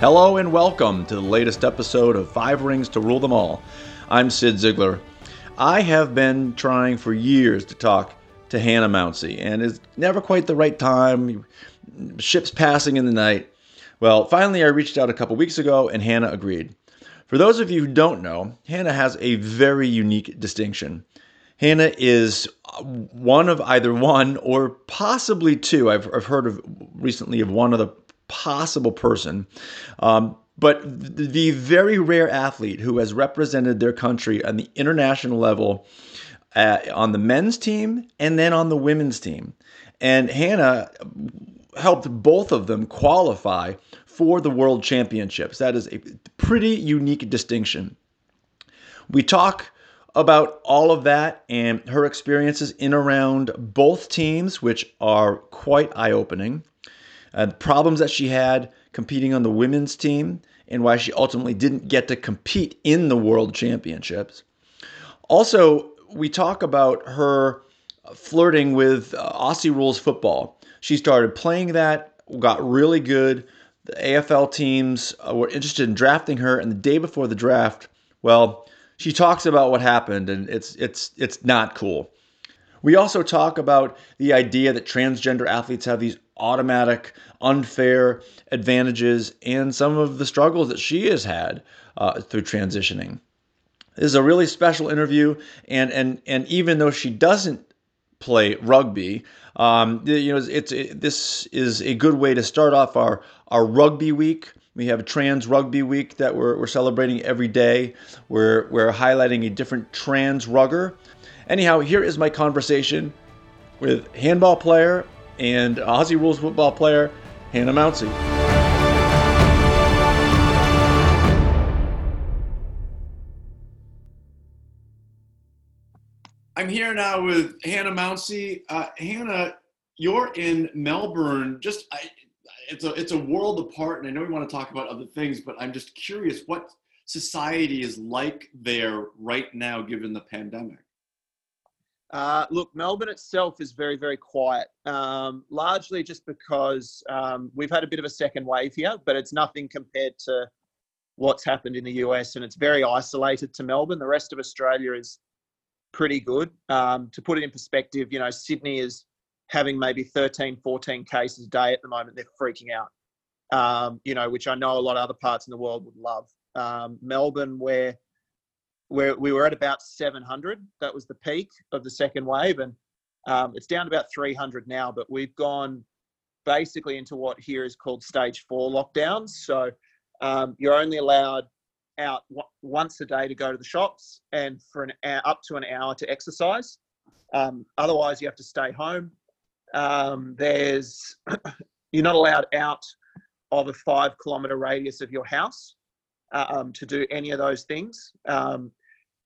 Hello and welcome to the latest episode of 5 Rings to Rule Them All. I'm Sid Ziegler. I have been trying for years to talk to Hannah Mouncey, and it's never quite the right time. Ships passing in the night. Well, finally I reached out a couple weeks ago, and Hannah agreed. For those of you who don't know, Hannah has a very unique distinction. Hannah is one of either one or possibly two. I've heard of recently of one other possible person, but the very rare athlete who has represented their country on the international level on the men's team and then on the women's team. And Hannah helped both of them qualify for the World Championships. That is a pretty unique distinction. We talk about all of that and her experiences in around both teams, which are quite eye-opening. The problems that she had competing on the women's team and why she ultimately didn't get to compete in the World Championships. Also, we talk about her flirting with Aussie rules football. She started playing that, got really good. The AFL teams were interested in drafting her, and the day before the draft, well, she talks about what happened, and it's not cool. We also talk about the idea that transgender athletes have these automatic, unfair advantages and some of the struggles that she has had through transitioning. This is a really special interview, and even though she doesn't play rugby, this is a good way to start off our rugby week. We have a Trans Rugby Week that we're celebrating every day. We're highlighting a different trans rugger. Anyhow, here is my conversation with handball player and Aussie rules football player, Hannah Mouncey. I'm here now with Hannah Mouncey. Hannah, you're in Melbourne. It's a world apart, and I know we want to talk about other things, but I'm just curious what society is like there right now, given the pandemic. Look, Melbourne itself is very, very quiet, largely just because we've had a bit of a second wave here, but it's nothing compared to what's happened in the US, and it's very isolated to Melbourne. The rest of Australia is pretty good. To put it in perspective, you know, Sydney is having maybe 13, 14 cases a day at the moment. They're freaking out, which I know a lot of other parts in the world would love. Melbourne, where we were at about 700. That was the peak of the second wave. And it's down to about 300 now, but we've gone basically into what here is called stage 4 lockdowns. So you're only allowed out once a day to go to the shops and for an hour, up to an hour to exercise. Otherwise you have to stay home. You're not allowed out of a 5 kilometer radius of your house to do any of those things.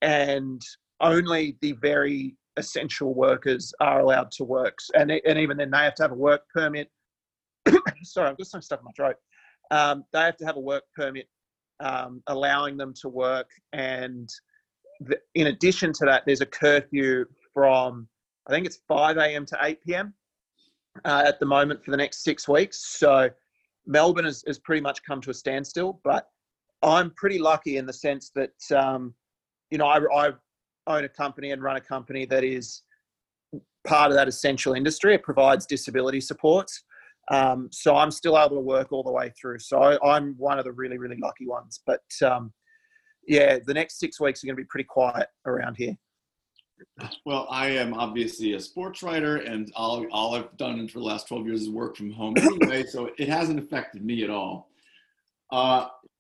And only the very essential workers are allowed to work. And even then, they have to have a work permit. Sorry, I've got some stuff in my throat. They have to have a work permit allowing them to work. And in addition to that, there's a curfew from, I think it's 5 a.m. to 8 p.m. At the moment for the next 6 weeks. So Melbourne has pretty much come to a standstill, but I'm pretty lucky in the sense that, I own a company and run a company that is part of that essential industry. It provides disability supports. So I'm still able to work all the way through. So I'm one of the really, really lucky ones. But the next 6 weeks are going to be pretty quiet around here. Well, I am obviously a sports writer, and all I've done for the last 12 years is work from home anyway, so it hasn't affected me at all.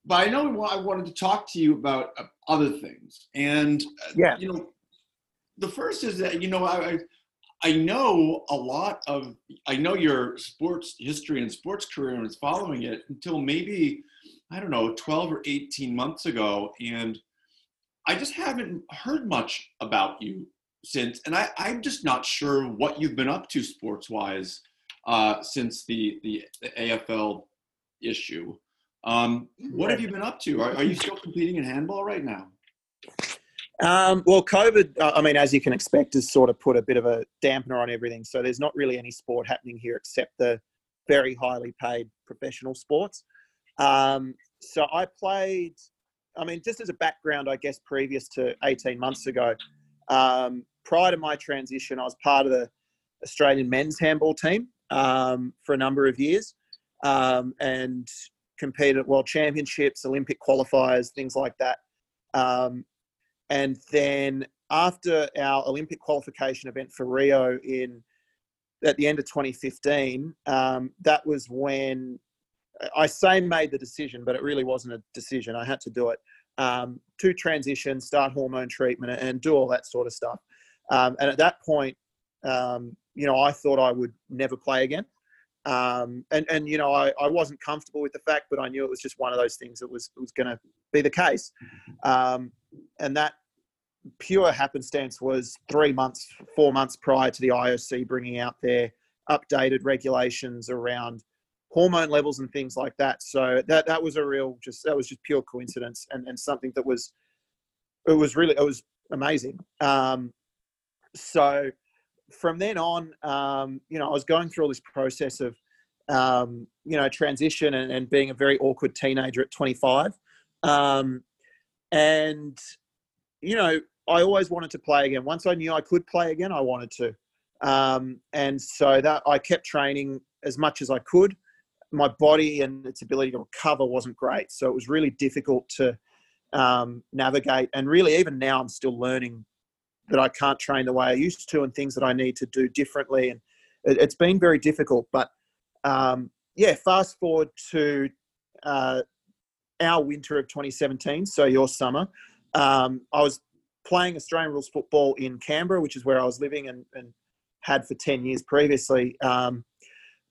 But I know I wanted to talk to you about other things. And, the first is that, I know your sports history and sports career and following it until maybe, 12 or 18 months ago. And I just haven't heard much about you since. And I'm just not sure what you've been up to sports-wise since the AFL issue. What have you been up to? Are you still competing in handball right now? COVID, as you can expect, has sort of put a bit of a dampener on everything. So there's not really any sport happening here except the very highly paid professional sports. So I played, I mean, just as a background, I guess, previous to 18 months ago, prior to my transition, I was part of the Australian men's handball team for a number of years, and competed at world championships, Olympic qualifiers, things like that. And then after our Olympic qualification event for Rio at the end of 2015, that was when I made the decision, but it really wasn't a decision. I had to do it, to transition, start hormone treatment and do all that sort of stuff. And at that point, you know, I thought I would never play again. And you know, I wasn't comfortable with the fact, but I knew it was just one of those things that was going to be the case. And that pure happenstance was 4 months prior to the IOC bringing out their updated regulations around hormone levels and things like that. So that was a real, that was just pure coincidence, and something that was amazing. So from then on, you know, I was going through all this process of, you know, transition and being a very awkward teenager at 25. And, you know, I always wanted to play again. Once I knew I could play again, I wanted to. And so that I kept training as much as I could. My body and its ability to recover wasn't great. So it was really difficult to navigate. And really, even now, I'm still learning that I can't train the way I used to and things that I need to do differently. And it's been very difficult. But, yeah, fast forward to our winter of 2017, so your summer. I was playing Australian rules football in Canberra, which is where I was living and had for 10 years previously,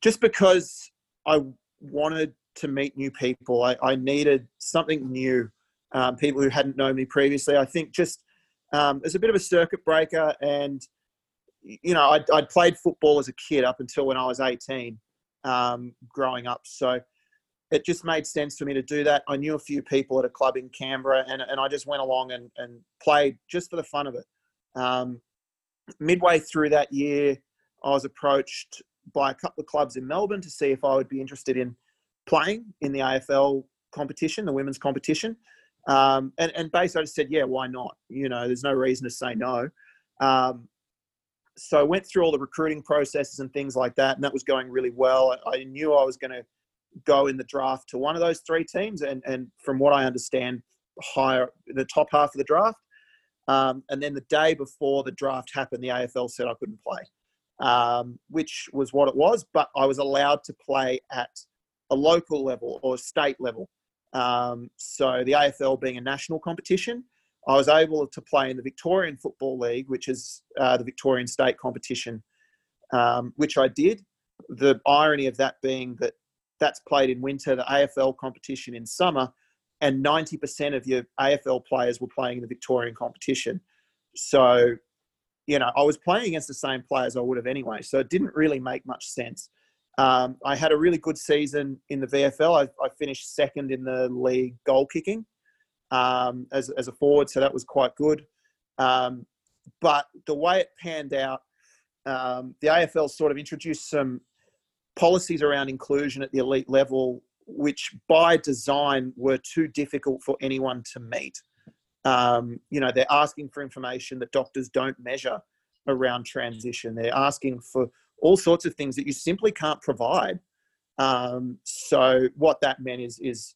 just because I wanted to meet new people. I needed something new, people who hadn't known me previously. I think just as a bit of a circuit breaker, and, you know, I'd played football as a kid up until when I was 18, growing up. So it just made sense for me to do that. I knew a few people at a club in Canberra, and I just went along and played just for the fun of it. Midway through that year, I was approached by a couple of clubs in Melbourne to see if I would be interested in playing in the AFL competition, the women's competition. And basically I just said, yeah, why not? You know, there's no reason to say no. So I went through all the recruiting processes and things like that, and that was going really well. I knew I was going to go in the draft to one of those three teams, and from what I understand, the top half of the draft. And then the day before the draft happened, the AFL said I couldn't play, which was what it was, but I was allowed to play at a local level or state level. So the AFL being a national competition, I was able to play in the Victorian Football League, which is the Victorian state competition, which I did. The irony of that being that that's played in winter, the AFL competition in summer, and 90% of your AFL players were playing in the Victorian competition. So, you know, I was playing against the same players I would have anyway, so it didn't really make much sense. I had a really good season in the VFL. I finished second in the league goal kicking as a forward, so that was quite good. But the way it panned out, the AFL sort of introduced some policies around inclusion at the elite level, which by design were too difficult for anyone to meet. You know, they're asking for information that doctors don't measure around transition. They're asking for all sorts of things that you simply can't provide. So what that meant is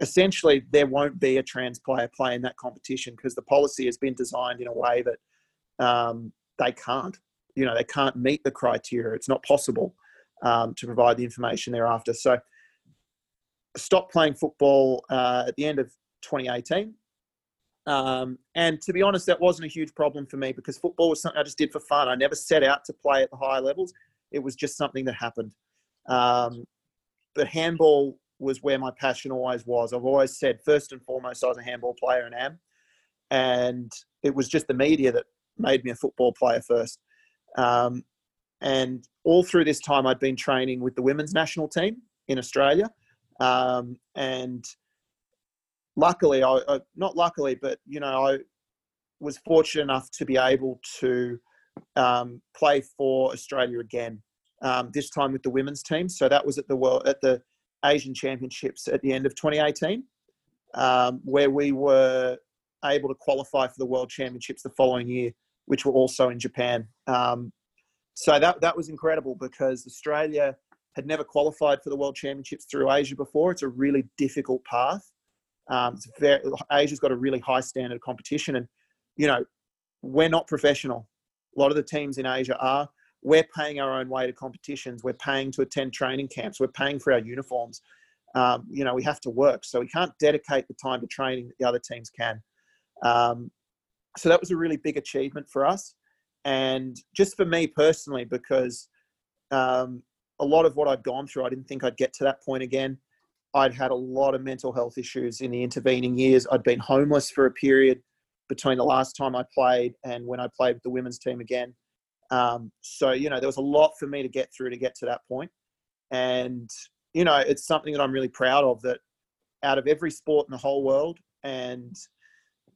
essentially there won't be a trans player playing that competition because the policy has been designed in a way that they can't. You know, they can't meet the criteria. It's not possible to provide the information thereafter. So I stopped playing football at the end of 2018. And to be honest, that wasn't a huge problem for me because football was something I just did for fun. I never set out to play at the higher levels. It was just something that happened. But handball was where my passion always was. I've always said, first and foremost, I was a handball player and am. And it was just the media that made me a football player first. And all through this time, I'd been training with the women's national team in Australia. And luckily, not luckily, but, you know, I was fortunate enough to be able to play for Australia again, this time with the women's team. So that was at the Asian Championships at the end of 2018, where we were able to qualify for the World Championships the following year, which were also in Japan. So that was incredible because Australia had never qualified for the World Championships through Asia before. It's a really difficult path. Asia's got a really high standard of competition, and you know, we're not professional. A lot of the teams in Asia are. We're paying our own way to competitions. We're paying to attend training camps. We're paying for our uniforms. You know, we have to work. So we can't dedicate the time to training that the other teams can. So that was a really big achievement for us. And just for me personally, because a lot of what I'd gone through, I didn't think I'd get to that point again. I'd had a lot of mental health issues in the intervening years. I'd been homeless for a period between the last time I played and when I played with the women's team again. So, you know, there was a lot for me to get through to get to that point. And, you know, it's something that I'm really proud of, that out of every sport in the whole world and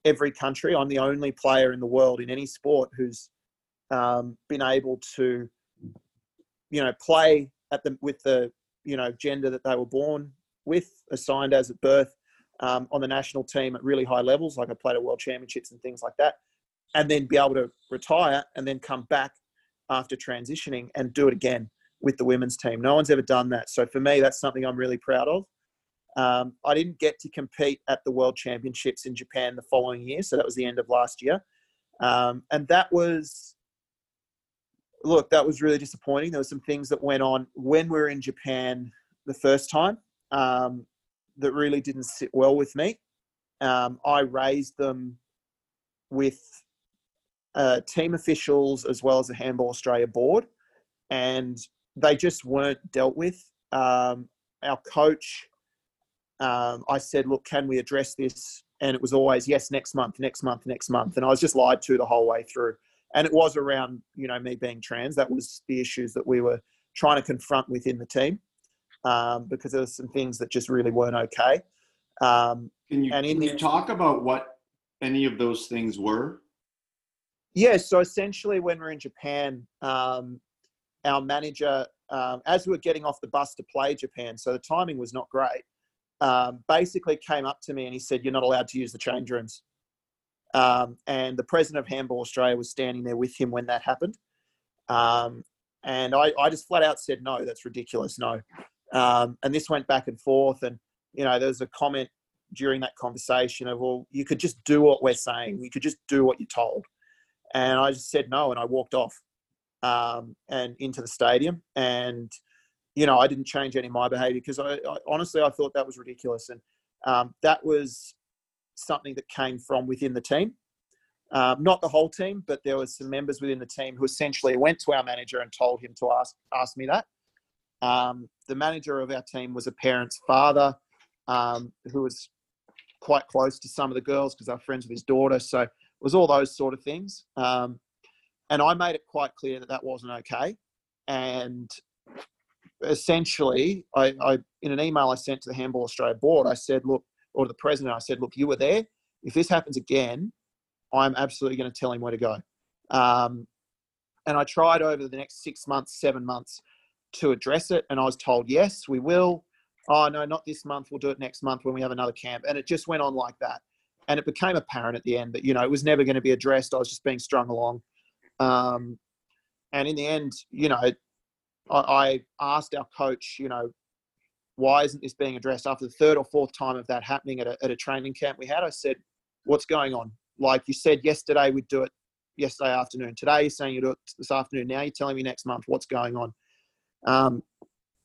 every country, I'm the only player in the world in any sport who's been able to, you know, play with the, you know, gender that they were born with, assigned as at birth, on the national team at really high levels. Like I played at World Championships and things like that, and then be able to retire and then come back after transitioning and do it again with the women's team. No one's ever done that. So for me, that's something I'm really proud of. I didn't get to compete at the World Championships in Japan the following year. So that was the end of last year. And that was really disappointing. There were some things that went on when we were in Japan the first time that really didn't sit well with me. I raised them with team officials as well as the Handball Australia board, and they just weren't dealt with. Our coach, I said, look, can we address this? And it was always, yes, next month. And I was just lied to the whole way through. And it was around, you know, me being trans. That was the issues that we were trying to confront within the team, because there were some things that just really weren't okay. Can you talk about what any of those things were? Yeah, so essentially when we were in Japan, our manager, as we were getting off the bus to play Japan, so the timing was not great, basically came up to me and he said, you're not allowed to use the change rooms. And the president of Handball Australia was standing there with him when that happened. And I just flat out said, no, that's ridiculous. No. And this went back and forth. And, you know, there was a comment during that conversation of, well, you could just do what we're saying. You could just do what you're told. And I just said no. And I walked off, and into the stadium. And, you know, I didn't change any of my behavior because I honestly, I thought that was ridiculous. And, that was something that came from within the team, not the whole team, but there were some members within the team who essentially went to our manager and told him to ask me that. The manager of our team was a parent's father, who was quite close to some of the girls because they were friends with his daughter. So it was all those sort of things. And I made it quite clear that wasn't okay. And essentially, I in an email I sent to the Handball Australia board, I said, look, or the president, I said, look, you were there. If this happens again, I'm absolutely going to tell him where to go. And I tried over the next 6 months, 7 months to address it. And I was told, yes, we will. Oh, no, not this month. We'll do it next month when we have another camp. And it just went on like that. And it became apparent at the end that, you know, it was never going to be addressed. I was just being strung along. And in the end, you know, I asked our coach, you know, why isn't this being addressed? After the third or fourth time of that happening at a training camp we had, I said, what's going on? Like you said yesterday, we'd do it yesterday afternoon. Today you're saying you do it this afternoon. Now you're telling me next month. What's going on?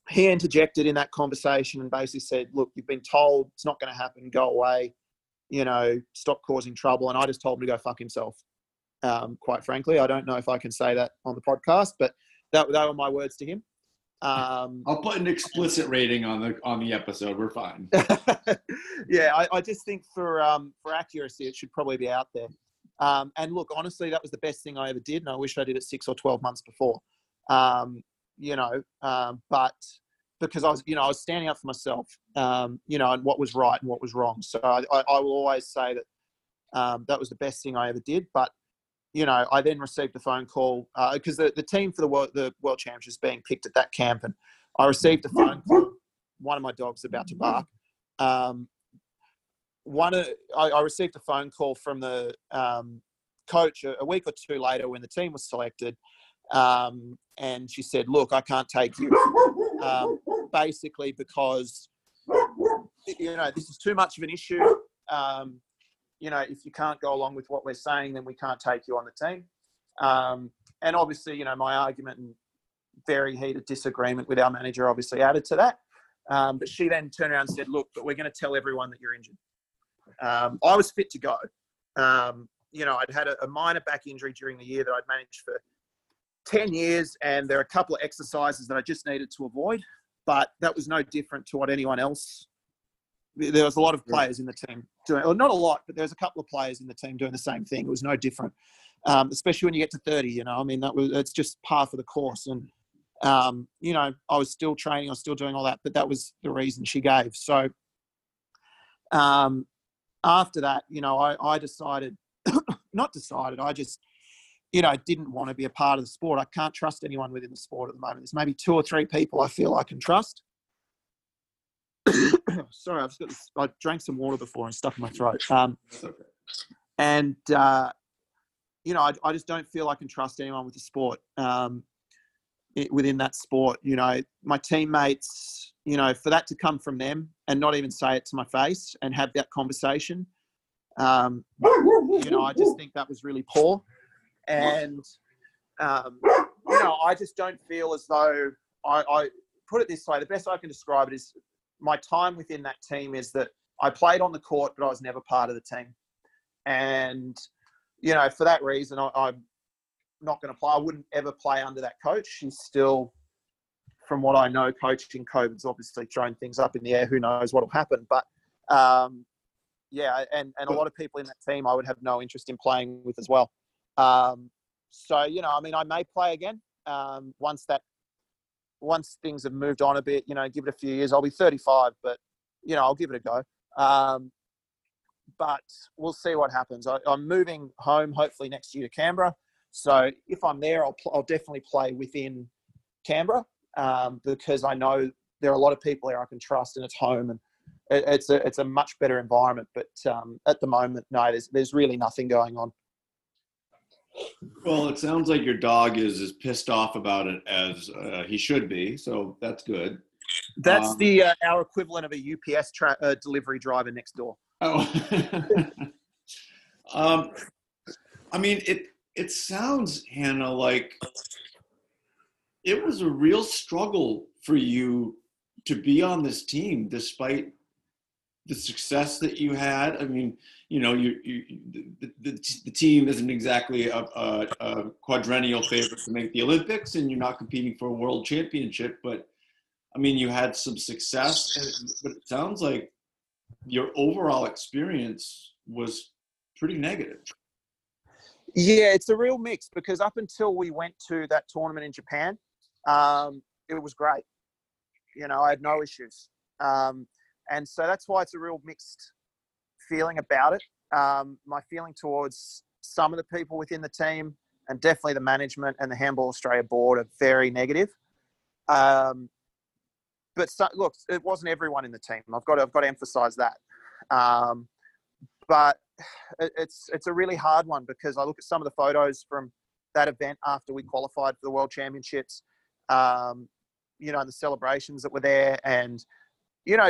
He interjected in that conversation and basically said, look, you've been told it's not going to happen. Go away, you know, stop causing trouble. And I just told him to go fuck himself. Quite frankly, I don't know if I can say that on the podcast, but that were my words to him. I'll put an explicit rating on the episode. We're fine. Yeah. I just think for accuracy, it should probably be out there. And look, honestly, that was the best thing I ever did. And I wish I did it 6 or 12 months before, you know, but because I was standing up for myself, you know, and what was right and what was wrong. So I will always say that, that was the best thing I ever did. But, you know, I then received a phone call because the team for the World Championships being picked at that camp, and I received a phone call. one of my dogs about to bark. I received a phone call from the coach a week or two later when the team was selected, and she said, "Look, I can't take you, basically because this is too much of an issue. If you can't go along with what we're saying, then we can't take you on the team." And obviously, my argument and very heated disagreement with our manager obviously added to that. But she then turned around and said, "Look, but we're going to tell everyone that you're injured." I was fit to go. I'd had a minor back injury during the year that I'd managed for 10 years. And there are a couple of exercises that I just needed to avoid, but that was no different to what anyone else. There was a lot of players in the team doing, or not a lot, but there's a couple of players in the team doing the same thing. It was no different. Especially when you get to 30, it's just par for the course. And, I was still training, I was still doing all that, but that was the reason she gave. So, after that, I didn't want to be a part of the sport. I can't trust anyone within the sport at the moment. There's maybe 2 or 3 people I feel I can trust. Sorry, I drank some water before and stuck in my throat. I just don't feel I can trust anyone with the sport, within that sport. My teammates, for that to come from them and not even say it to my face and have that conversation, I just think that was really poor. And, I just don't feel as though I put it this way. The best I can describe it is my time within that team is that I played on the court, but I was never part of the team. And, for that reason, I'm not going to play. I wouldn't ever play under that coach. She's still, from what I know, coaching. COVID's obviously thrown things up in the air. Who knows what will happen? But, and a lot of people in that team I would have no interest in playing with as well. I may play again once things have moved on a bit, give it a few years. I'll be 35, but, I'll give it a go. But we'll see what happens. I'm moving home hopefully next year to Canberra. So if I'm there, I'll definitely play within Canberra because I know there are a lot of people there I can trust and it's home and it's a much better environment. But at the moment, no, there's really nothing going on. Well, it sounds like your dog is as pissed off about it as he should be, so that's good. That's our equivalent of a UPS delivery driver next door. Oh, it sounds, Hannah, like it was a real struggle for you to be on this team, despite the success that you had. The team isn't exactly a quadrennial favorite to make the Olympics, and you're not competing for a world championship, but you had some success, but it sounds like your overall experience was pretty negative. Yeah, it's a real mix because up until we went to that tournament in Japan, it was great. I had no issues. And so that's why it's a real mixed feeling about it. My feeling towards some of the people within the team and definitely the management and the Handball Australia board are very negative. But it wasn't everyone in the team. I've got to emphasise that. But it's a really hard one because I look at some of the photos from that event after we qualified for the World Championships, and the celebrations that were there and,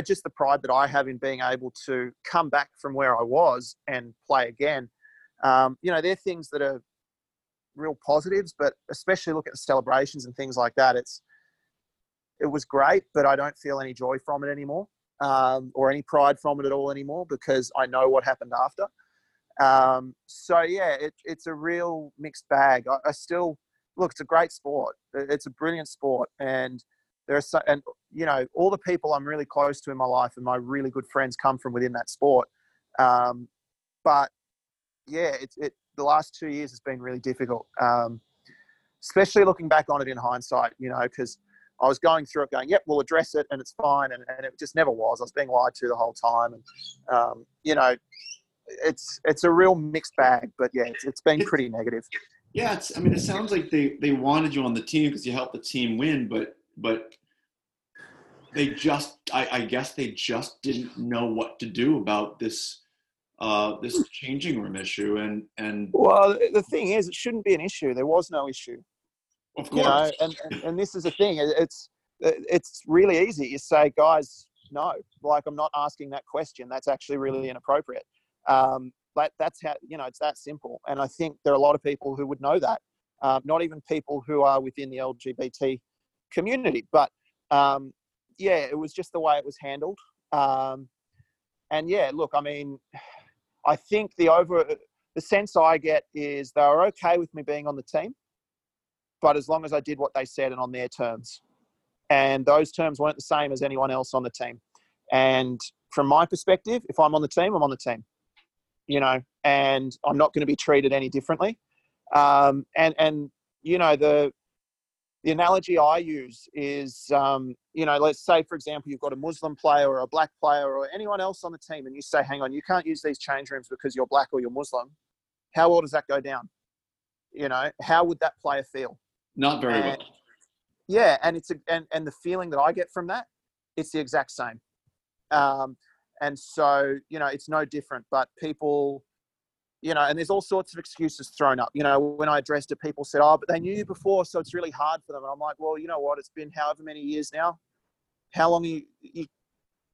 just the pride that I have in being able to come back from where I was and play again. They're things that are real positives, but especially look at the celebrations and things like that. It was great, but I don't feel any joy from it anymore, or any pride from it at all anymore because I know what happened after. It's a real mixed bag. I still look, it's a great sport. It's a brilliant sport. And all the people I'm really close to in my life and my really good friends come from within that sport. The last 2 years has been really difficult, especially looking back on it in hindsight, because I was going through it going, yep, we'll address it and it's fine. And it just never was. I was being lied to the whole time. And, it's a real mixed bag, but yeah, it's been pretty negative. Yeah. It sounds like they wanted you on the team because you helped the team win, but they just, I guess they just didn't know what to do about this this changing room issue. And well, the thing is, it shouldn't be an issue. There was no issue. Of course. You know, and this is the thing. It's really easy. You say, guys, no, like, I'm not asking that question. That's actually really inappropriate. But that's how, you know, it's that simple. And I think there are a lot of people who would know that. Not even people who are within the LGBT community. But, yeah, it was just the way it was handled. And, yeah, look, I mean, I think the sense I get is they were okay with me being on the team, but as long as I did what they said and on their terms. And those terms weren't the same as anyone else on the team. And from my perspective, if I'm on the team, I'm on the team, you know, and I'm not going to be treated any differently. And you know, the analogy I use is, you know, let's say, for example, you've got a Muslim player or a black player or anyone else on the team, and you say, hang on, you can't use these change rooms because you're black or you're Muslim. How well does that go down? You know, how would that player feel? Not very well. Yeah, and it's and the feeling that I get from that, it's the exact same. And so, you know, it's no different. But people, you know, and there's all sorts of excuses thrown up. You know, when I addressed it, people said, oh, but they knew you before, so it's really hard for them. And I'm like, well, you know what? It's been however many years now. How long you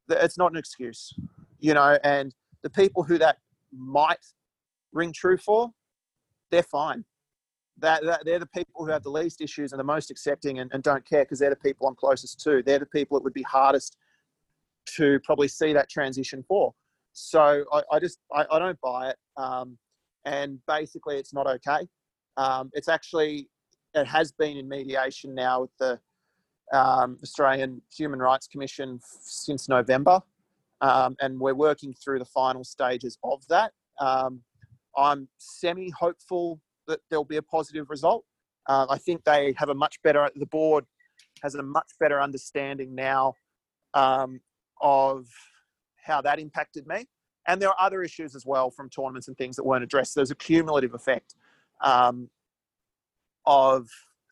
it's not an excuse, you know. And the people who that might ring true for, they're fine. That they're the people who have the least issues and the most accepting and don't care, because they're the people I'm closest to. They're the people it would be hardest to probably see that transition for. So I just don't buy it. And basically it's not okay. It's actually, it has been in mediation now with the Australian Human Rights Commission since November. And we're working through the final stages of that. I'm semi-hopeful that there'll be a positive result. I think they have the board has a much better understanding now of how that impacted me. And there are other issues as well from tournaments and things that weren't addressed. There's a cumulative effect of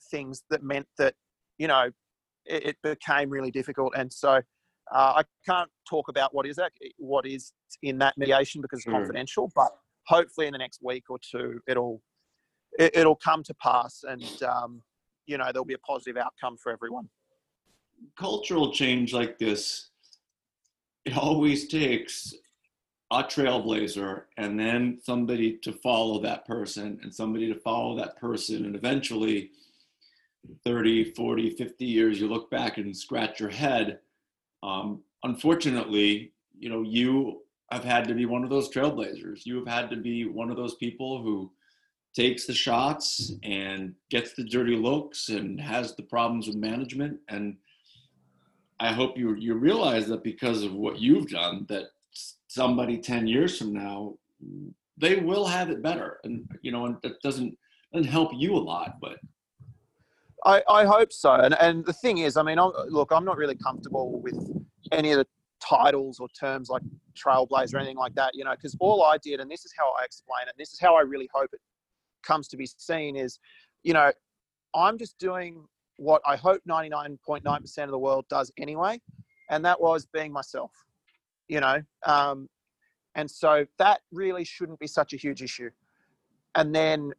things that meant that, you know, it became really difficult. And so I can't talk about what is in that mediation because it's confidential, but hopefully in the next week or two, it'll come to pass and, you know, there'll be a positive outcome for everyone. Cultural change like this, it always takes a trailblazer and then somebody to follow that person and somebody to follow that person. And eventually 30, 40, 50 years, you look back and scratch your head. Unfortunately, you know, you have had to be one of those trailblazers. You have had to be one of those people who takes the shots and gets the dirty looks and has the problems with management. And I hope you realize that because of what you've done, that somebody 10 years from now, they will have it better. And, you know, and that doesn't help you a lot, but. I hope so. And the thing is, I mean, I'm not really comfortable with any of the titles or terms like trailblazer or anything like that, you know, because all I did, and this is how I explain it, this is how I really hope it comes to be seen is, you know, I'm just doing what I hope 99.9% of the world does anyway. And that was being myself, you know? And so that really shouldn't be such a huge issue. And then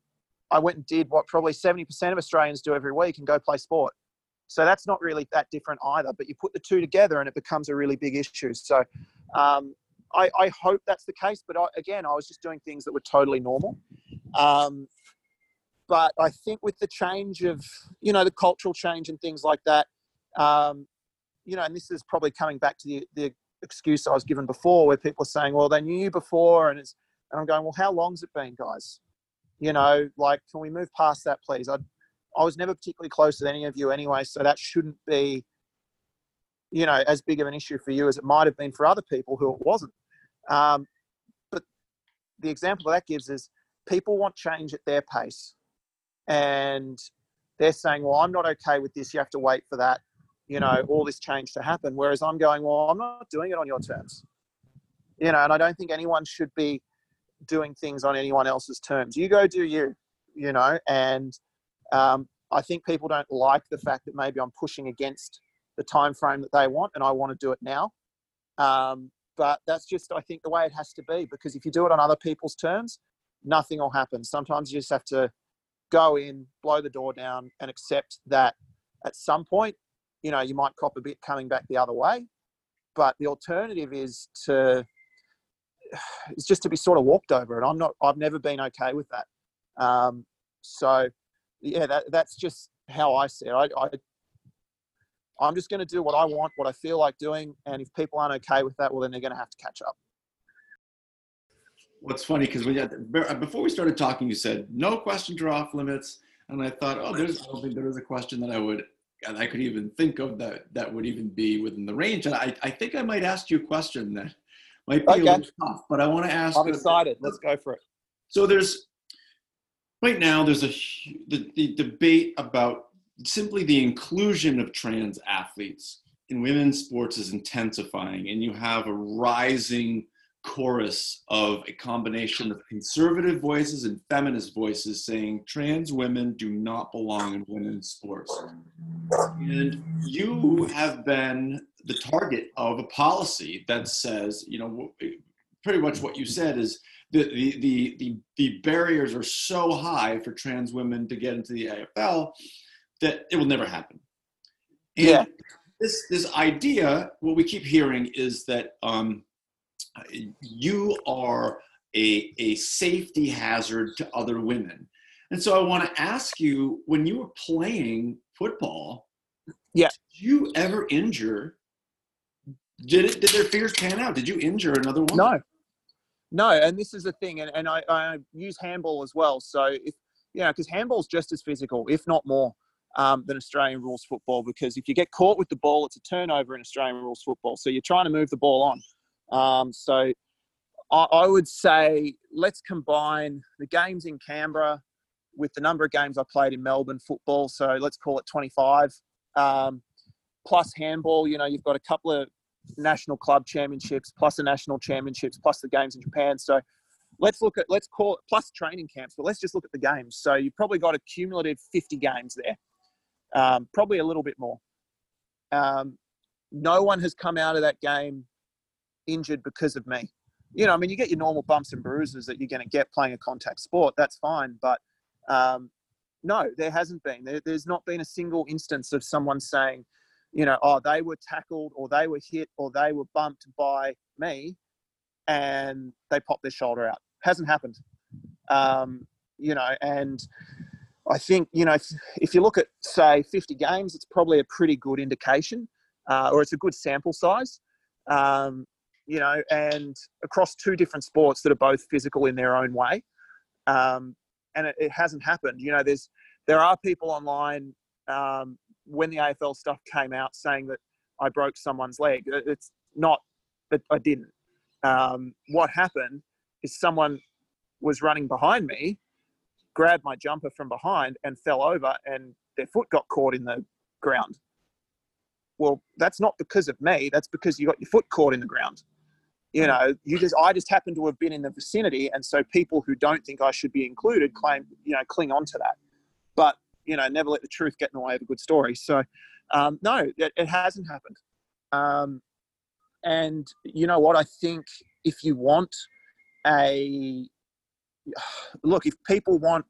I went and did what probably 70% of Australians do every week and go play sport. So that's not really that different either, but you put the two together and it becomes a really big issue. So I hope that's the case, but I was just doing things that were totally normal. But I think with the change of, you know, the cultural change and things like that, you know, and this is probably coming back to the excuse I was given before where people are saying, well, they knew you before. And I'm going, well, how long's it been, guys? You know, like, can we move past that, please? I was never particularly close with any of you anyway, so that shouldn't be, you know, as big of an issue for you as it might have been for other people who it wasn't. But the example that gives is, people want change at their pace and they're saying, well, I'm not okay with this. You have to wait for that, you know, all this change to happen. Whereas I'm going, well, I'm not doing it on your terms, you know, and I don't think anyone should be doing things on anyone else's terms. You go do you, you know, and I think people don't like the fact that maybe I'm pushing against the time frame that they want, and I want to do it now. But that's just, I think, the way it has to be, because if you do it on other people's terms, nothing will happen. Sometimes you just have to go in, blow the door down, and accept that at some point, you know, you might cop a bit coming back the other way. But the alternative is just to be sort of walked over. And I've never been okay with that. So yeah, that's just how I see it. I'm just going to do what I want, what I feel like doing. And if people aren't okay with that, well, then they're going to have to catch up. Well, it's funny because before we started talking, you said no questions are off limits. And I thought, I don't think there is a question that I could even think of that would even be within the range. And I think I might ask you a question that might be a little tough, but I want to ask. I'm excited. Let's go for it. So right now there's the debate about simply the inclusion of trans athletes in women's sports is intensifying, and you have a rising chorus of a combination of conservative voices and feminist voices saying trans women do not belong in women's sports. And you have been the target of a policy that says, you know, pretty much what you said is the barriers are so high for trans women to get into the AFL that it will never happen. And yeah. This idea, what we keep hearing is that you are a safety hazard to other women. And so I want to ask you, when you were playing football, yeah, did you ever injure? Did their fears pan out? Did you injure another one? No. And this is the thing. And I use handball as well. So, because handball's just as physical, if not more, than Australian rules football. Because if you get caught with the ball, it's a turnover in Australian rules football. So you're trying to move the ball on. So I would say let's combine the games in Canberra with the number of games I played in Melbourne football. So let's call it 25, plus handball. You know, you've got a couple of national club championships, plus the national championships, plus the games in Japan. So let's call it plus training camps, but let's just look at the games. So you've probably got a cumulative 50 games there, probably a little bit more. No one has come out of that game injured because of me. You know, I mean, you get your normal bumps and bruises that you're going to get playing a contact sport. That's fine. But no, there hasn't been. There's not been a single instance of someone saying, you know, oh, they were tackled or they were hit or they were bumped by me and they popped their shoulder out. Hasn't happened. You know, and I think, you know, if you look at, say, 50 games, it's probably a pretty good indication, or it's a good sample size. You know, and across two different sports that are both physical in their own way. And it hasn't happened. You know, there are people online when the AFL stuff came out saying that I broke someone's leg. It's not that I didn't. What happened is someone was running behind me, grabbed my jumper from behind and fell over and their foot got caught in the ground. Well, that's not because of me. That's because you got your foot caught in the ground. You know, I just happen to have been in the vicinity, and so people who don't think I should be included cling on to that. But you know, never let the truth get in the way of a good story. So, no, it hasn't happened. And you know what? I think if you want if people want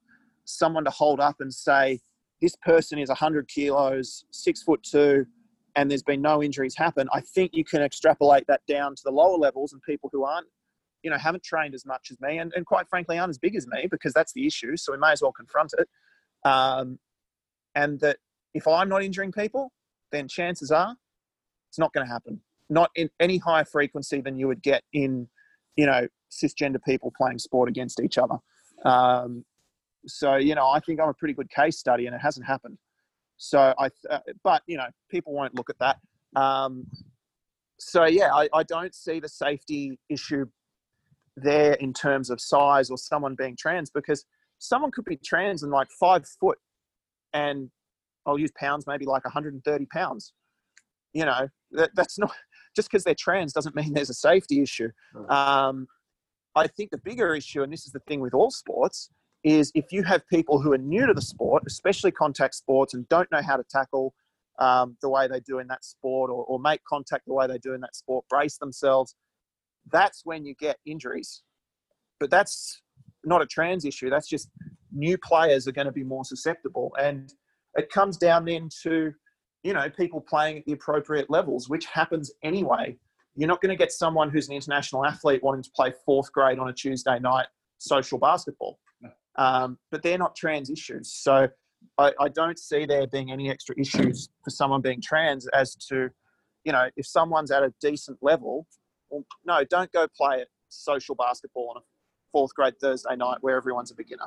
someone to hold up and say this person is 100 kilos, 6'2", and there's been no injuries happen, I think you can extrapolate that down to the lower levels and people who aren't, you know, haven't trained as much as me and quite frankly aren't as big as me, because that's the issue. So we may as well confront it. And that if I'm not injuring people, then chances are it's not going to happen. Not in any higher frequency than you would get in, you know, cisgender people playing sport against each other. So, you know, I think I'm a pretty good case study and it hasn't happened. So but you know, people won't look at that. So yeah, I don't see the safety issue there in terms of size or someone being trans, because someone could be trans and like 5 foot and I'll use pounds, maybe like 130 pounds. You know, that's not, just because they're trans doesn't mean there's a safety issue. I think the bigger issue, and this is the thing with all sports, is if you have people who are new to the sport, especially contact sports, and don't know how to tackle, the way they do in that sport, or make contact the way they do in that sport, brace themselves, that's when you get injuries. But that's not a trans issue. That's just new players are going to be more susceptible. And it comes down then to, you know, people playing at the appropriate levels, which happens anyway. You're not going to get someone who's an international athlete wanting to play fourth grade on a Tuesday night social basketball. But they're not trans issues. So I don't see there being any extra issues for someone being trans as to, you know, if someone's at a decent level, well, no, don't go play at social basketball on a fourth grade Thursday night where everyone's a beginner.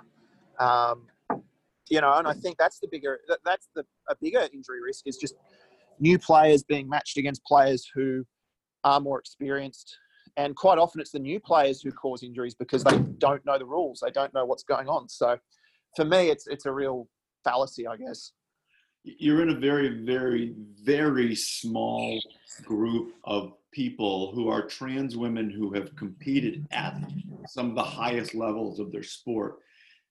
You know, and I think that's the bigger, that's the a bigger injury risk, is just new players being matched against players who are more experienced. And quite often it's the new players who cause injuries because they don't know the rules. They don't know what's going on. So for me, it's a real fallacy, I guess. You're in a very, very, very small group of people who are trans women who have competed at some of the highest levels of their sport.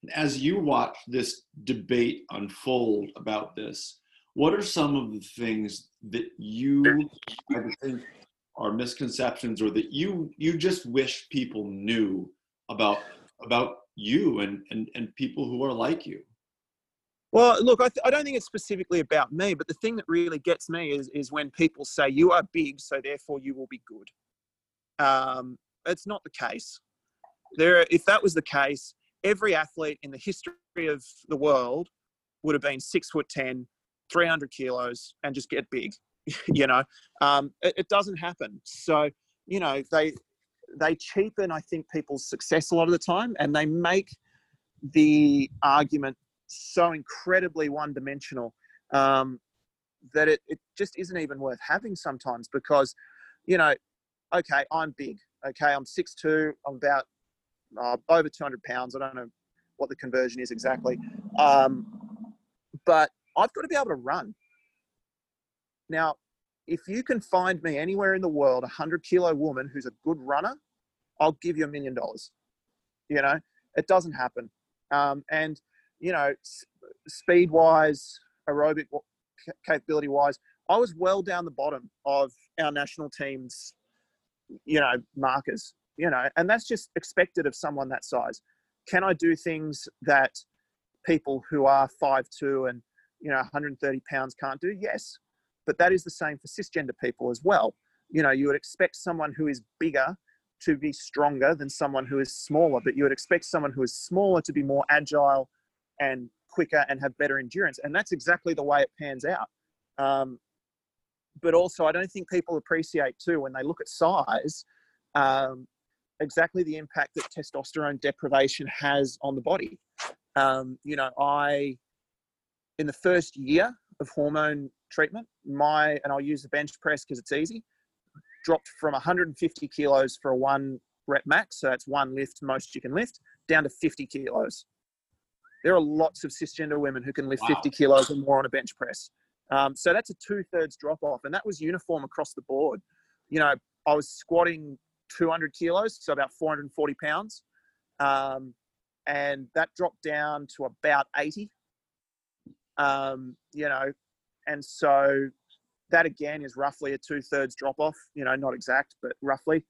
And as you watch this debate unfold about this, what are some of the things that you think are misconceptions, or that you just wish people knew about you and people who are like you? Well, look, I don't think it's specifically about me, but the thing that really gets me is when people say you are big, so therefore you will be good. It's not the case. If that was the case, every athlete in the history of the world would have been 6'10", 300 kilos, and just get big. You know, it doesn't happen. So, you know, they cheapen, I think, people's success a lot of the time, and they make the argument so incredibly one-dimensional that it just isn't even worth having sometimes. Because, you know, okay, I'm big. Okay, I'm 6'2", I'm about over 200 pounds. I don't know what the conversion is exactly. But I've got to be able to run. Now, if you can find me anywhere in the world, 100-kilo woman who's a good runner, I'll give you $1 million. You know, it doesn't happen. And, you know, speed-wise, aerobic capability-wise, I was well down the bottom of our national team's, you know, markers, you know, and that's just expected of someone that size. Can I do things that people who are 5'2" and, you know, 130 pounds can't do? Yes. But that is the same for cisgender people as well. You know, you would expect someone who is bigger to be stronger than someone who is smaller, but you would expect someone who is smaller to be more agile and quicker and have better endurance. And that's exactly the way it pans out. But also, I don't think people appreciate too, when they look at size, exactly the impact that testosterone deprivation has on the body. You know, in the first year of hormone treatment, and I'll use the bench press because it's easy, dropped from 150 kilos for a 1 rep max, so that's one lift, most you can lift, down to 50 kilos. There are lots of cisgender women who can lift 50 kilos or more on a bench press. So that's a 2/3 drop off, and that was uniform across the board. You know, I was squatting 200 kilos, so about 440 pounds, and that dropped down to about 80. You know, and so that again is roughly a 2/3 drop off, you know, not exact, but roughly.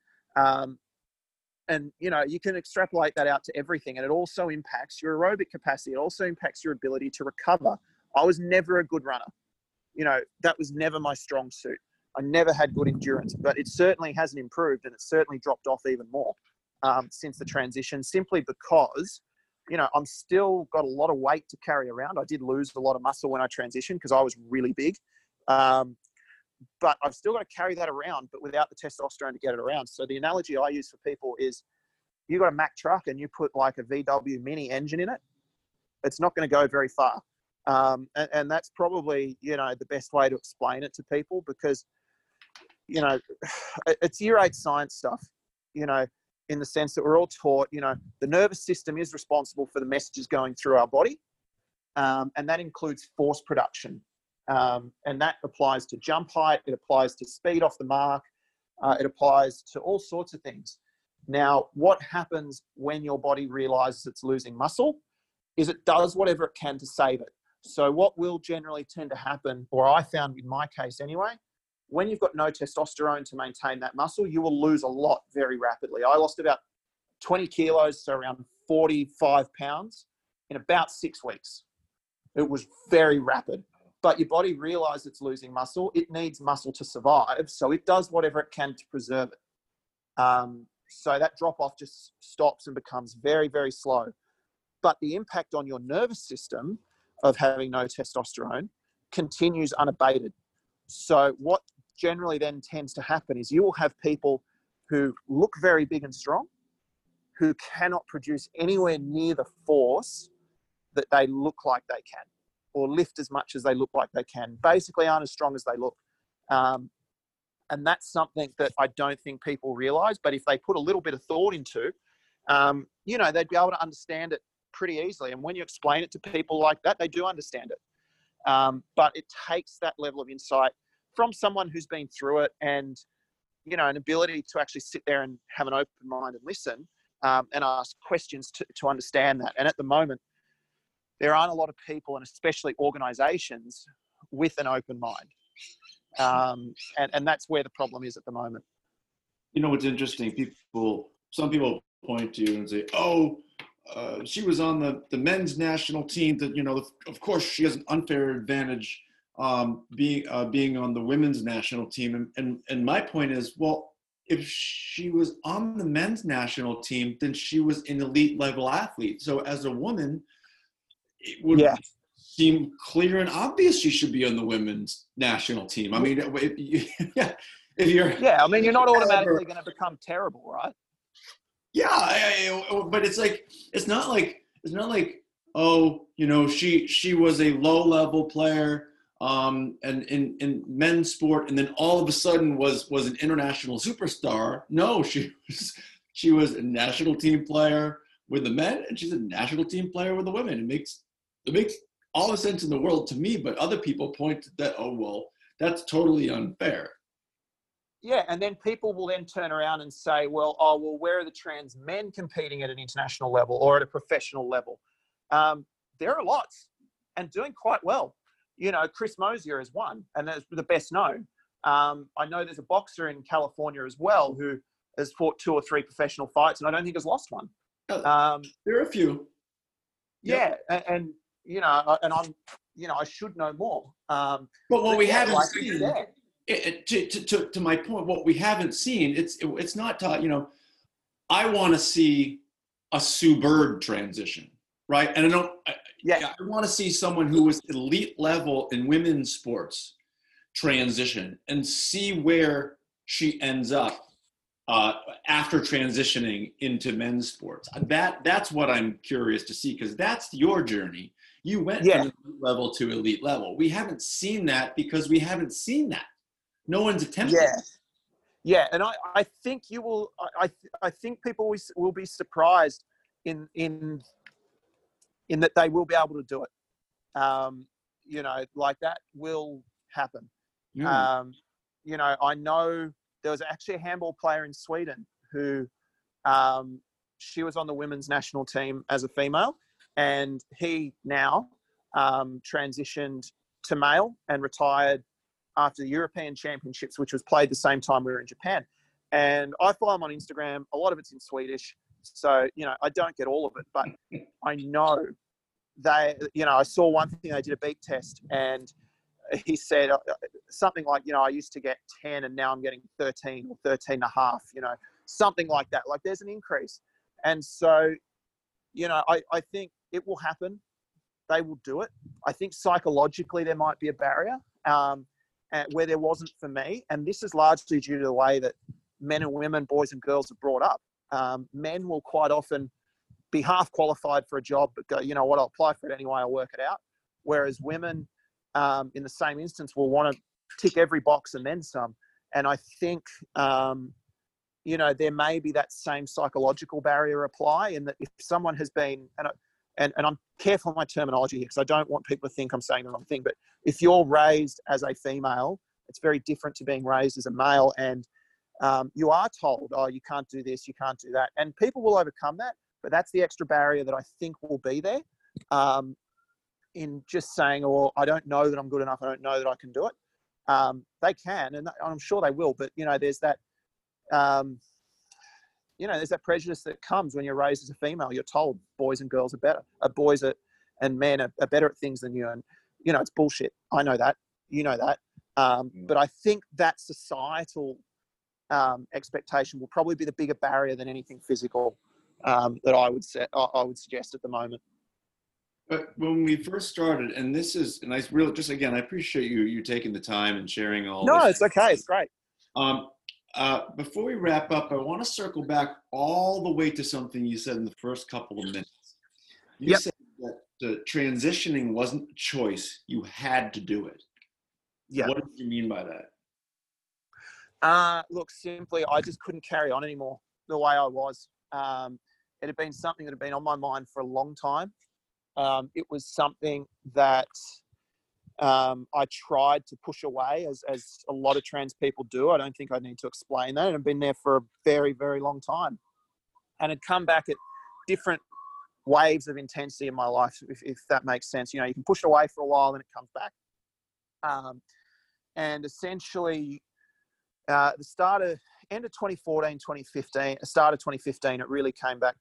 And, you know, you can extrapolate that out to everything. And it also impacts your aerobic capacity. It also impacts your ability to recover. I was never a good runner. You know, that was never my strong suit. I never had good endurance, but it certainly hasn't improved, and it certainly dropped off even more since the transition, simply because, you know, I'm still got a lot of weight to carry around. I did lose a lot of muscle when I transitioned because I was really big. But I've still got to carry that around, but without the testosterone to get it around. So the analogy I use for people is, you got a Mack truck and you put like a VW Mini engine in it, it's not going to go very far. And that's probably, you know, the best way to explain it to people, because, you know, it's year 8 science stuff, you know, in the sense that we're all taught, you know, the nervous system is responsible for the messages going through our body. And that includes force production. And that applies to jump height. It applies to speed off the mark. It applies to all sorts of things. Now, what happens when your body realizes it's losing muscle is it does whatever it can to save it. So what will generally tend to happen, or I found in my case anyway, when you've got no testosterone to maintain that muscle, you will lose a lot very rapidly. I lost about 20 kilos, so around 45 pounds in about 6 weeks. It was very rapid, but your body realizes it's losing muscle. It needs muscle to survive. So it does whatever it can to preserve it. So that drop off just stops and becomes very, very slow. But the impact on your nervous system of having no testosterone continues unabated. So what generally then tends to happen is you will have people who look very big and strong, who cannot produce anywhere near the force that they look like they can, or lift as much as they look like they can, basically aren't as strong as they look. And that's something that I don't think people realize, but if they put a little bit of thought into, you know, they'd be able to understand it pretty easily. And when you explain it to people like that, they do understand it. But it takes that level of insight from someone who's been through it and, you know, an ability to actually sit there and have an open mind and listen and ask questions to understand that. And at the moment, there aren't a lot of people, and especially organisations, with an open mind. And that's where the problem is at the moment. You know, what's interesting, some people point to you and say, she was on the men's national team, that, you know, of course she has an unfair advantage being on the women's national team. And my point is, well, if she was on the men's national team, then she was an elite level athlete. So as a woman, it would seem clear and obvious she should be on the women's national team. I mean, you're not automatically going to become terrible, right? Yeah, but it's not like she was a low level player and in men's sport, and then all of a sudden was an international superstar. No, she was a national team player with the men, and she's a national team player with the women. It makes all the sense in the world to me, but other people point to that, that's totally unfair. Yeah, and then people will then turn around and say, where are the trans men competing at an international level or at a professional level? There are lots and doing quite well. You know, Chris Mosier is one, and that's the best known. I know there's a boxer in California as well who has fought 2 or 3 professional fights, and I don't think has lost one. There are a few. Yeah, yep. I should know more. But what we haven't seen, to my point, what we haven't seen, it's not taught. You know, I want to see a Sue Bird transition, right? And I want to see someone who was elite level in women's sports transition and see where she ends up after transitioning into men's sports. That's what I'm curious to see, because that's your journey. You went from elite level to elite level. We haven't seen that because we haven't seen that. No one's attempted. Yeah. And I think you will. I think people will be surprised in that they will be able to do it. Like that will happen. Yeah. I know there was actually a handball player in Sweden who she was on the women's national team as a female, and he now transitioned to male and retired after the European Championships, which was played the same time we were in Japan. And I follow him on Instagram. A lot of it's in Swedish. So, I don't get all of it, but I know I saw one thing, they did a beak test, and he said something like, I used to get 10 and now I'm getting 13 or 13 and a half, something like that. Like, there's an increase. And so, I think it will happen. They will do it. I think psychologically there might be a barrier where there wasn't for me. And this is largely due to the way that men and women, boys and girls, are brought up. Men will quite often be half qualified for a job, but go, you know what, I'll apply for it anyway, I'll work it out. Whereas women, in the same instance, will want to tick every box and then some. And I think, there may be that same psychological barrier apply, in that if someone has been, and I'm careful of my terminology here because I don't want people to think I'm saying the wrong thing, but if you're raised as a female, it's very different to being raised as a male, and you are told, you can't do this, you can't do that. And people will overcome that, but that's the extra barrier that I think will be there. in just saying, "Oh, I don't know that I'm good enough. I don't know that I can do it." They can, and I'm sure they will. But you know, there's that, there's that prejudice that comes when you're raised as a female. You're told boys and girls are better. And men are better at things than you. And you know, it's bullshit. I know that. You know that. But I think that societal expectation will probably be the bigger barrier than anything physical that I would suggest at the moment. But when we first started, and this is, and I really just again, I appreciate you taking the time and sharing all. No, this. It's okay. It's great. Before we wrap up, I want to circle back all the way to something you said in the first couple of minutes. You said that the transitioning wasn't a choice; you had to do it. Yeah. What did you mean by that? Look, simply, I just couldn't carry on anymore the way I was. It had been something that had been on my mind for a long time. It was something that I tried to push away, as a lot of trans people do. I don't think I need to explain that. And I've been there for a very, very long time. And had come back at different waves of intensity in my life, if that makes sense. You know, you can push it away for a while and it comes back. And essentially, the end of 2014, 2015, start of 2015, it really came back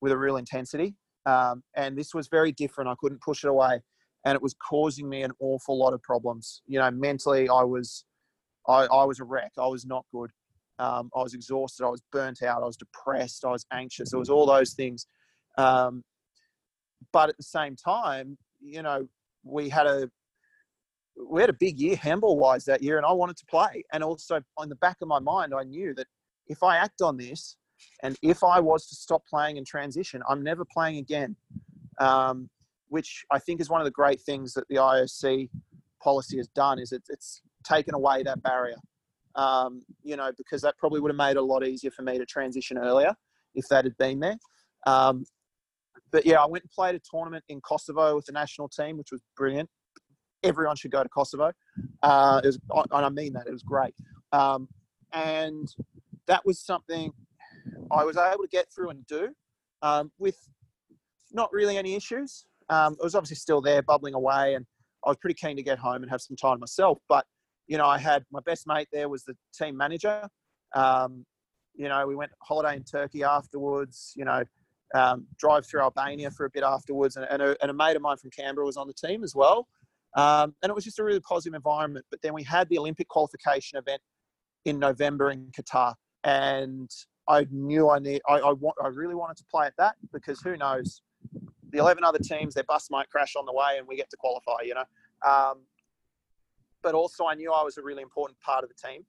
with a real intensity. And this was very different. I couldn't push it away, and it was causing me an awful lot of problems. You know, mentally, I was a wreck. I was not good. I was exhausted. I was burnt out. I was depressed. I was anxious. It was all those things. But at the same time, you know, we had a big year handball-wise that year, and I wanted to play. And also, on the back of my mind, I knew that if I act on this, and if I was to stop playing and transition, I'm never playing again, which I think is one of the great things that the IOC policy has done, is it's taken away that barrier, because that probably would have made it a lot easier for me to transition earlier if that had been there. I went and played a tournament in Kosovo with the national team, which was brilliant. Everyone should go to Kosovo. And I mean that. It was great. And that was something I was able to get through and do with not really any issues. It was obviously still there, bubbling away, and I was pretty keen to get home and have some time myself. But, you know, I had my best mate there was the team manager. We went holiday in Turkey afterwards, drive through Albania for a bit afterwards. And a mate of mine from Canberra was on the team as well. And it was just a really positive environment. But then we had the Olympic qualification event in November in Qatar, and I knew I really wanted to play at that, because who knows, the 11 other teams, their bus might crash on the way and we get to qualify, you know. But also I knew I was a really important part of the team.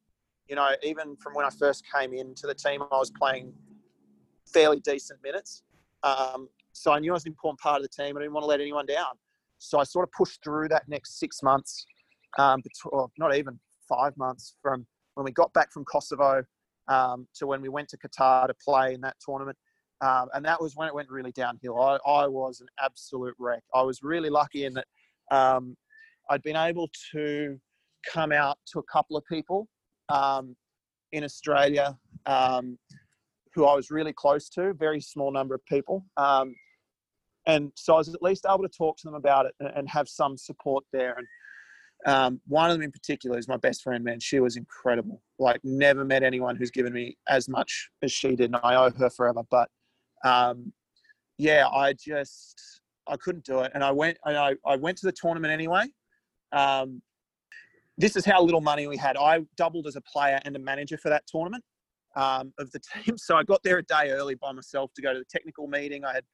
You know, even from when I first came into the team, I was playing fairly decent minutes. So I knew I was an important part of the team. I didn't want to let anyone down. So I sort of pushed through that next 6 months, or not even 5 months, from when we got back from Kosovo to when we went to Qatar to play in that tournament. And that was when it went really downhill. I was an absolute wreck. I was really lucky in that I'd been able to come out to a couple of people in Australia who I was really close to, very small number of people. And so I was at least able to talk to them about it and have some support there. And one of them in particular is my best friend, man. She was incredible. Like, never met anyone who's given me as much as she did, and I owe her forever. But I couldn't do it. And I went to the tournament anyway. This is how little money we had. I doubled as a player and a manager for that tournament of the team. So I got there a day early by myself to go to the technical meeting. I had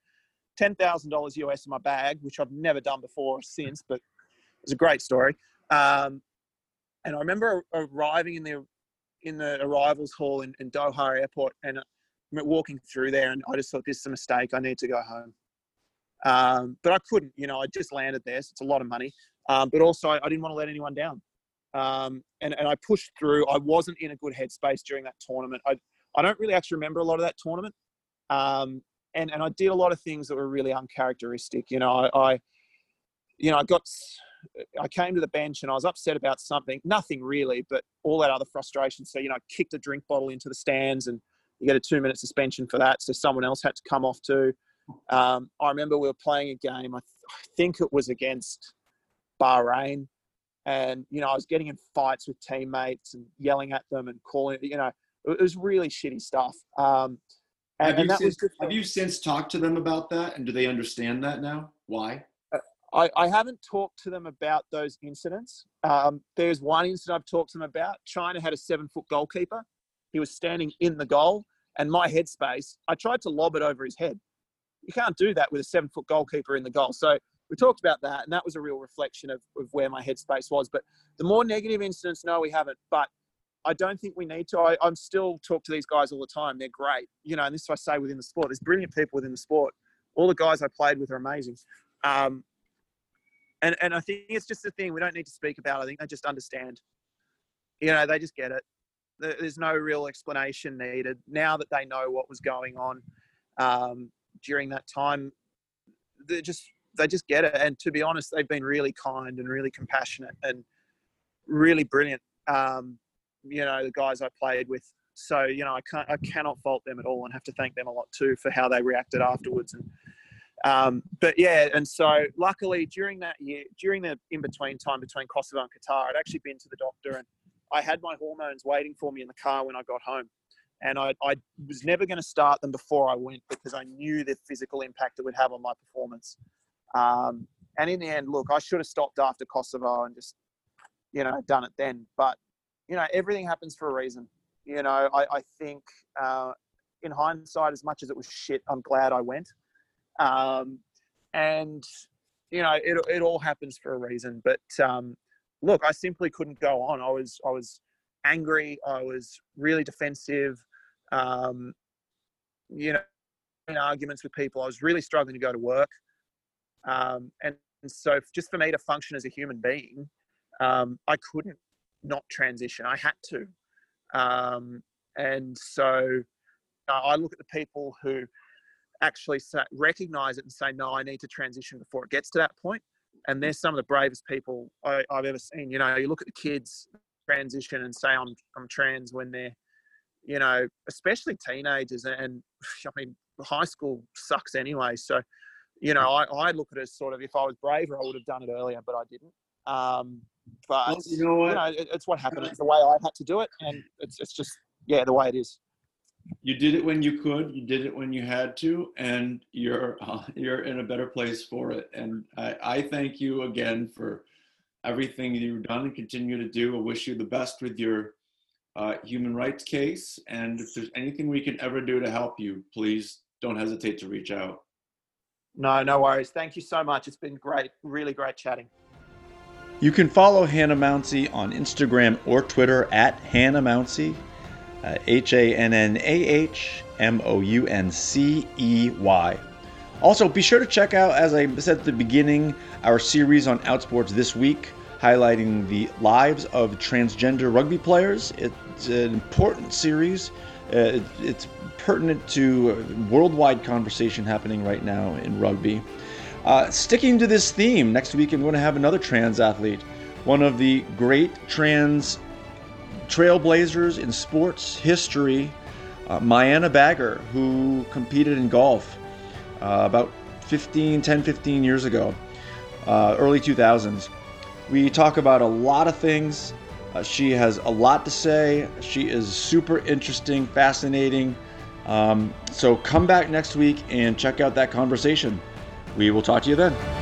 $10,000 US in my bag, which I've never done before or since, but it was a great story. And I remember arriving in the arrivals hall in Doha airport, and walking through there, and I just thought, this is a mistake. I need to go home. But I couldn't, I just landed there. So it's a lot of money. But also I didn't want to let anyone down. And I pushed through. I wasn't in a good headspace during that tournament. I don't really actually remember a lot of that tournament. And I did a lot of things that were really uncharacteristic. I came to the bench and I was upset about something, nothing really, but all that other frustration. So, I kicked a drink bottle into the stands, and you get a 2-minute suspension for that. So someone else had to come off too. I remember we were playing a game. I I think it was against Bahrain. And, you know, I was getting in fights with teammates and yelling at them and calling, you know, it was really shitty stuff. Have you since talked to them about that? And do they understand that now? Why? I haven't talked to them about those incidents. There's one incident I've talked to them about. China had a 7-foot goalkeeper. He was standing in the goal and my headspace, I tried to lob it over his head. You can't do that with a 7-foot goalkeeper in the goal. So we talked about that, and that was a real reflection of where my headspace was. But the more negative incidents, no, we haven't. But I don't think we need to. I'm still talk to these guys all the time. They're great. You know, and this is what I say within the sport. There's brilliant people within the sport. All the guys I played with are amazing. And I think it's just a thing we don't need to speak about. I think they just understand. You know, they just get it. There's no real explanation needed now that they know what was going on during that time. They just get it. And to be honest, they've been really kind and really compassionate and really brilliant. You know, the guys I played with. So, you know, I cannot fault them at all, and have to thank them a lot too for how they reacted afterwards. And, but yeah. And so luckily during that year, during the in-between time between Kosovo and Qatar, I'd actually been to the doctor and I had my hormones waiting for me in the car when I got home. And I was never going to start them before I went because I knew the physical impact it would have on my performance. And in the end, look, I should have stopped after Kosovo and just, you know, done it then. But, you know, everything happens for a reason. You know, I think in hindsight, as much as it was shit, I'm glad I went. And, you know, it all happens for a reason. But, look, I simply couldn't go on. I was angry. I was really defensive. You know, in arguments with people, I was really struggling to go to work. And so just for me to function as a human being, I couldn't not transition. I had to. And so I look at the people who actually recognize it and say, no, I need to transition before it gets to that point. And they're some of the bravest people I've ever seen. You know, you look at the kids transition and say, I'm trans when they're, you know, especially teenagers, and I mean, high school sucks anyway. So, you know, I look at it as sort of, if I was braver, I would have done it earlier, but I didn't. But well, you know what? You know, it's what happened. It's the way I had to do it. And it's just, yeah, the way it is. You did it when you could, you did it when you had to, and you're in a better place for it. And I thank you again for everything you've done and continue to do. I wish you the best with your human rights case. And if there's anything we can ever do to help you, please don't hesitate to reach out. No, no worries. Thank you so much. It's been great, really great chatting. You can follow Hannah Mouncey on Instagram or Twitter at Hannah Mouncey, HANNAHMOUNCEY. Also, be sure to check out, as I said at the beginning, our series on Outsports this week, highlighting the lives of transgender rugby players. It's an important series. It's pertinent to a worldwide conversation happening right now in rugby. Sticking to this theme, next week I'm going to have another trans athlete, one of the great trans trailblazers in sports history, Myana Bagger, who competed in golf about 10-15 years ago, early 2000s. We talk about a lot of things. She has a lot to say. She is super interesting, fascinating. So come back next week and check out that conversation. We will talk to you then.